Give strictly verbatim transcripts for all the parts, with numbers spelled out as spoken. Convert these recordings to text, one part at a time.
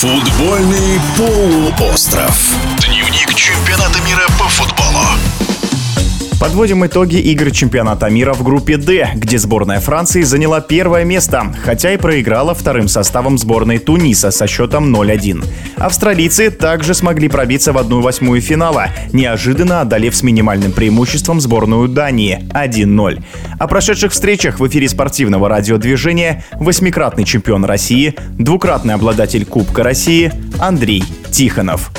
Футбольный полуостров. Дневник чемпионата мира по футболу. Подводим итоги игр чемпионата мира в группе «Д», где сборная Франции заняла первое место, хотя и проиграла вторым составом сборной Туниса со счетом ноль один. Австралийцы также смогли пробиться в одну восьмую финала, неожиданно одолев с минимальным преимуществом сборную Дании один ноль. О прошедших встречах в эфире спортивного радио «Движение» восьмикратный чемпион России, двукратный обладатель Кубка России Андрей Тихонов.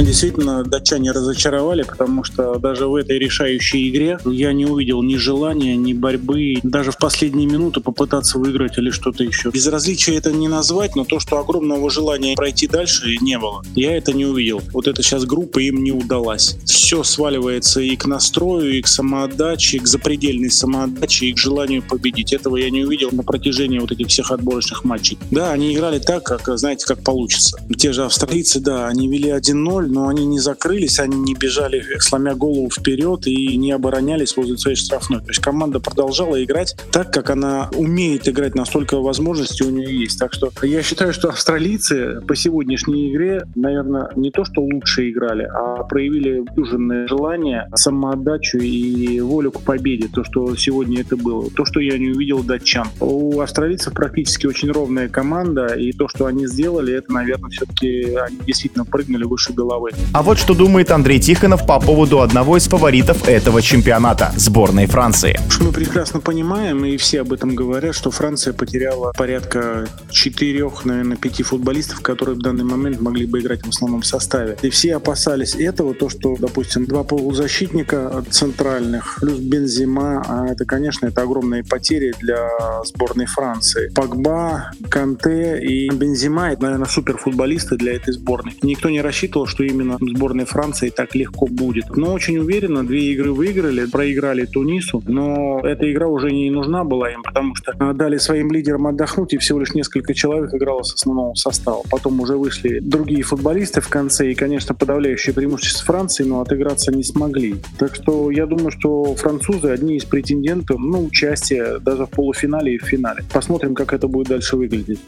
Действительно, датчане разочаровали, потому что даже в этой решающей игре я не увидел ни желания, ни борьбы, даже в последние минуты попытаться выиграть или что-то еще. Безразличие это не назвать, но то, что огромного желания пройти дальше не было. Я это не увидел. Вот эта сейчас группа им не удалась. Все сваливается и к настрою, и к самоотдаче, и к запредельной самоотдаче, и к желанию победить. Этого я не увидел на протяжении вот этих всех отборочных матчей. Да, они играли так, как, знаете, как получится. Те же австралийцы, да, они вели один ноль, но они не закрылись, они не бежали, сломя голову вперед, и не оборонялись возле своей штрафной. То есть команда продолжала играть так, как она умеет играть, настолько возможностей у нее есть. Так что я считаю, что австралийцы по сегодняшней игре, наверное, не то, что лучше играли, а проявили дюжинное желание, самоотдачу и волю к победе. То, что сегодня это было. То, что я не увидел датчан. У австралийцев практически очень ровная команда, и то, что они сделали, это, наверное, все-таки они действительно прыгнули выше головы. А вот что думает Андрей Тихонов по поводу одного из фаворитов этого чемпионата – сборной Франции. Мы прекрасно понимаем, и все об этом говорят, что Франция потеряла порядка четырех, наверное, пяти футболистов, которые в данный момент могли бы играть в основном составе. И все опасались этого, то, что, допустим, два полузащитника центральных, плюс Бензема, а это, конечно, это огромные потери для сборной Франции. Погба, Канте и Бензема – это, наверное, суперфутболисты для этой сборной. Никто не рассчитывал, что именно сборной Франции так легко будет. Но очень уверенно, две игры выиграли, проиграли Тунису, но эта игра уже не нужна была им, потому что дали своим лидерам отдохнуть, и всего лишь несколько человек играло с основного состава. Потом уже вышли другие футболисты в конце, и, конечно, подавляющее преимущество Франции, но отыграться не смогли. Так что я думаю, что французы одни из претендентов на участие даже в полуфинале и в финале. Посмотрим, как это будет дальше выглядеть.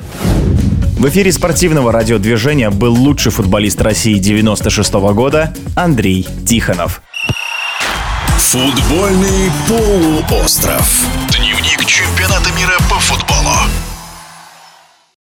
В эфире спортивного радиодвижения был лучший футболист России девяносто шестого года Андрей Тихонов. Футбольный полуостров. Дневник чемпиона.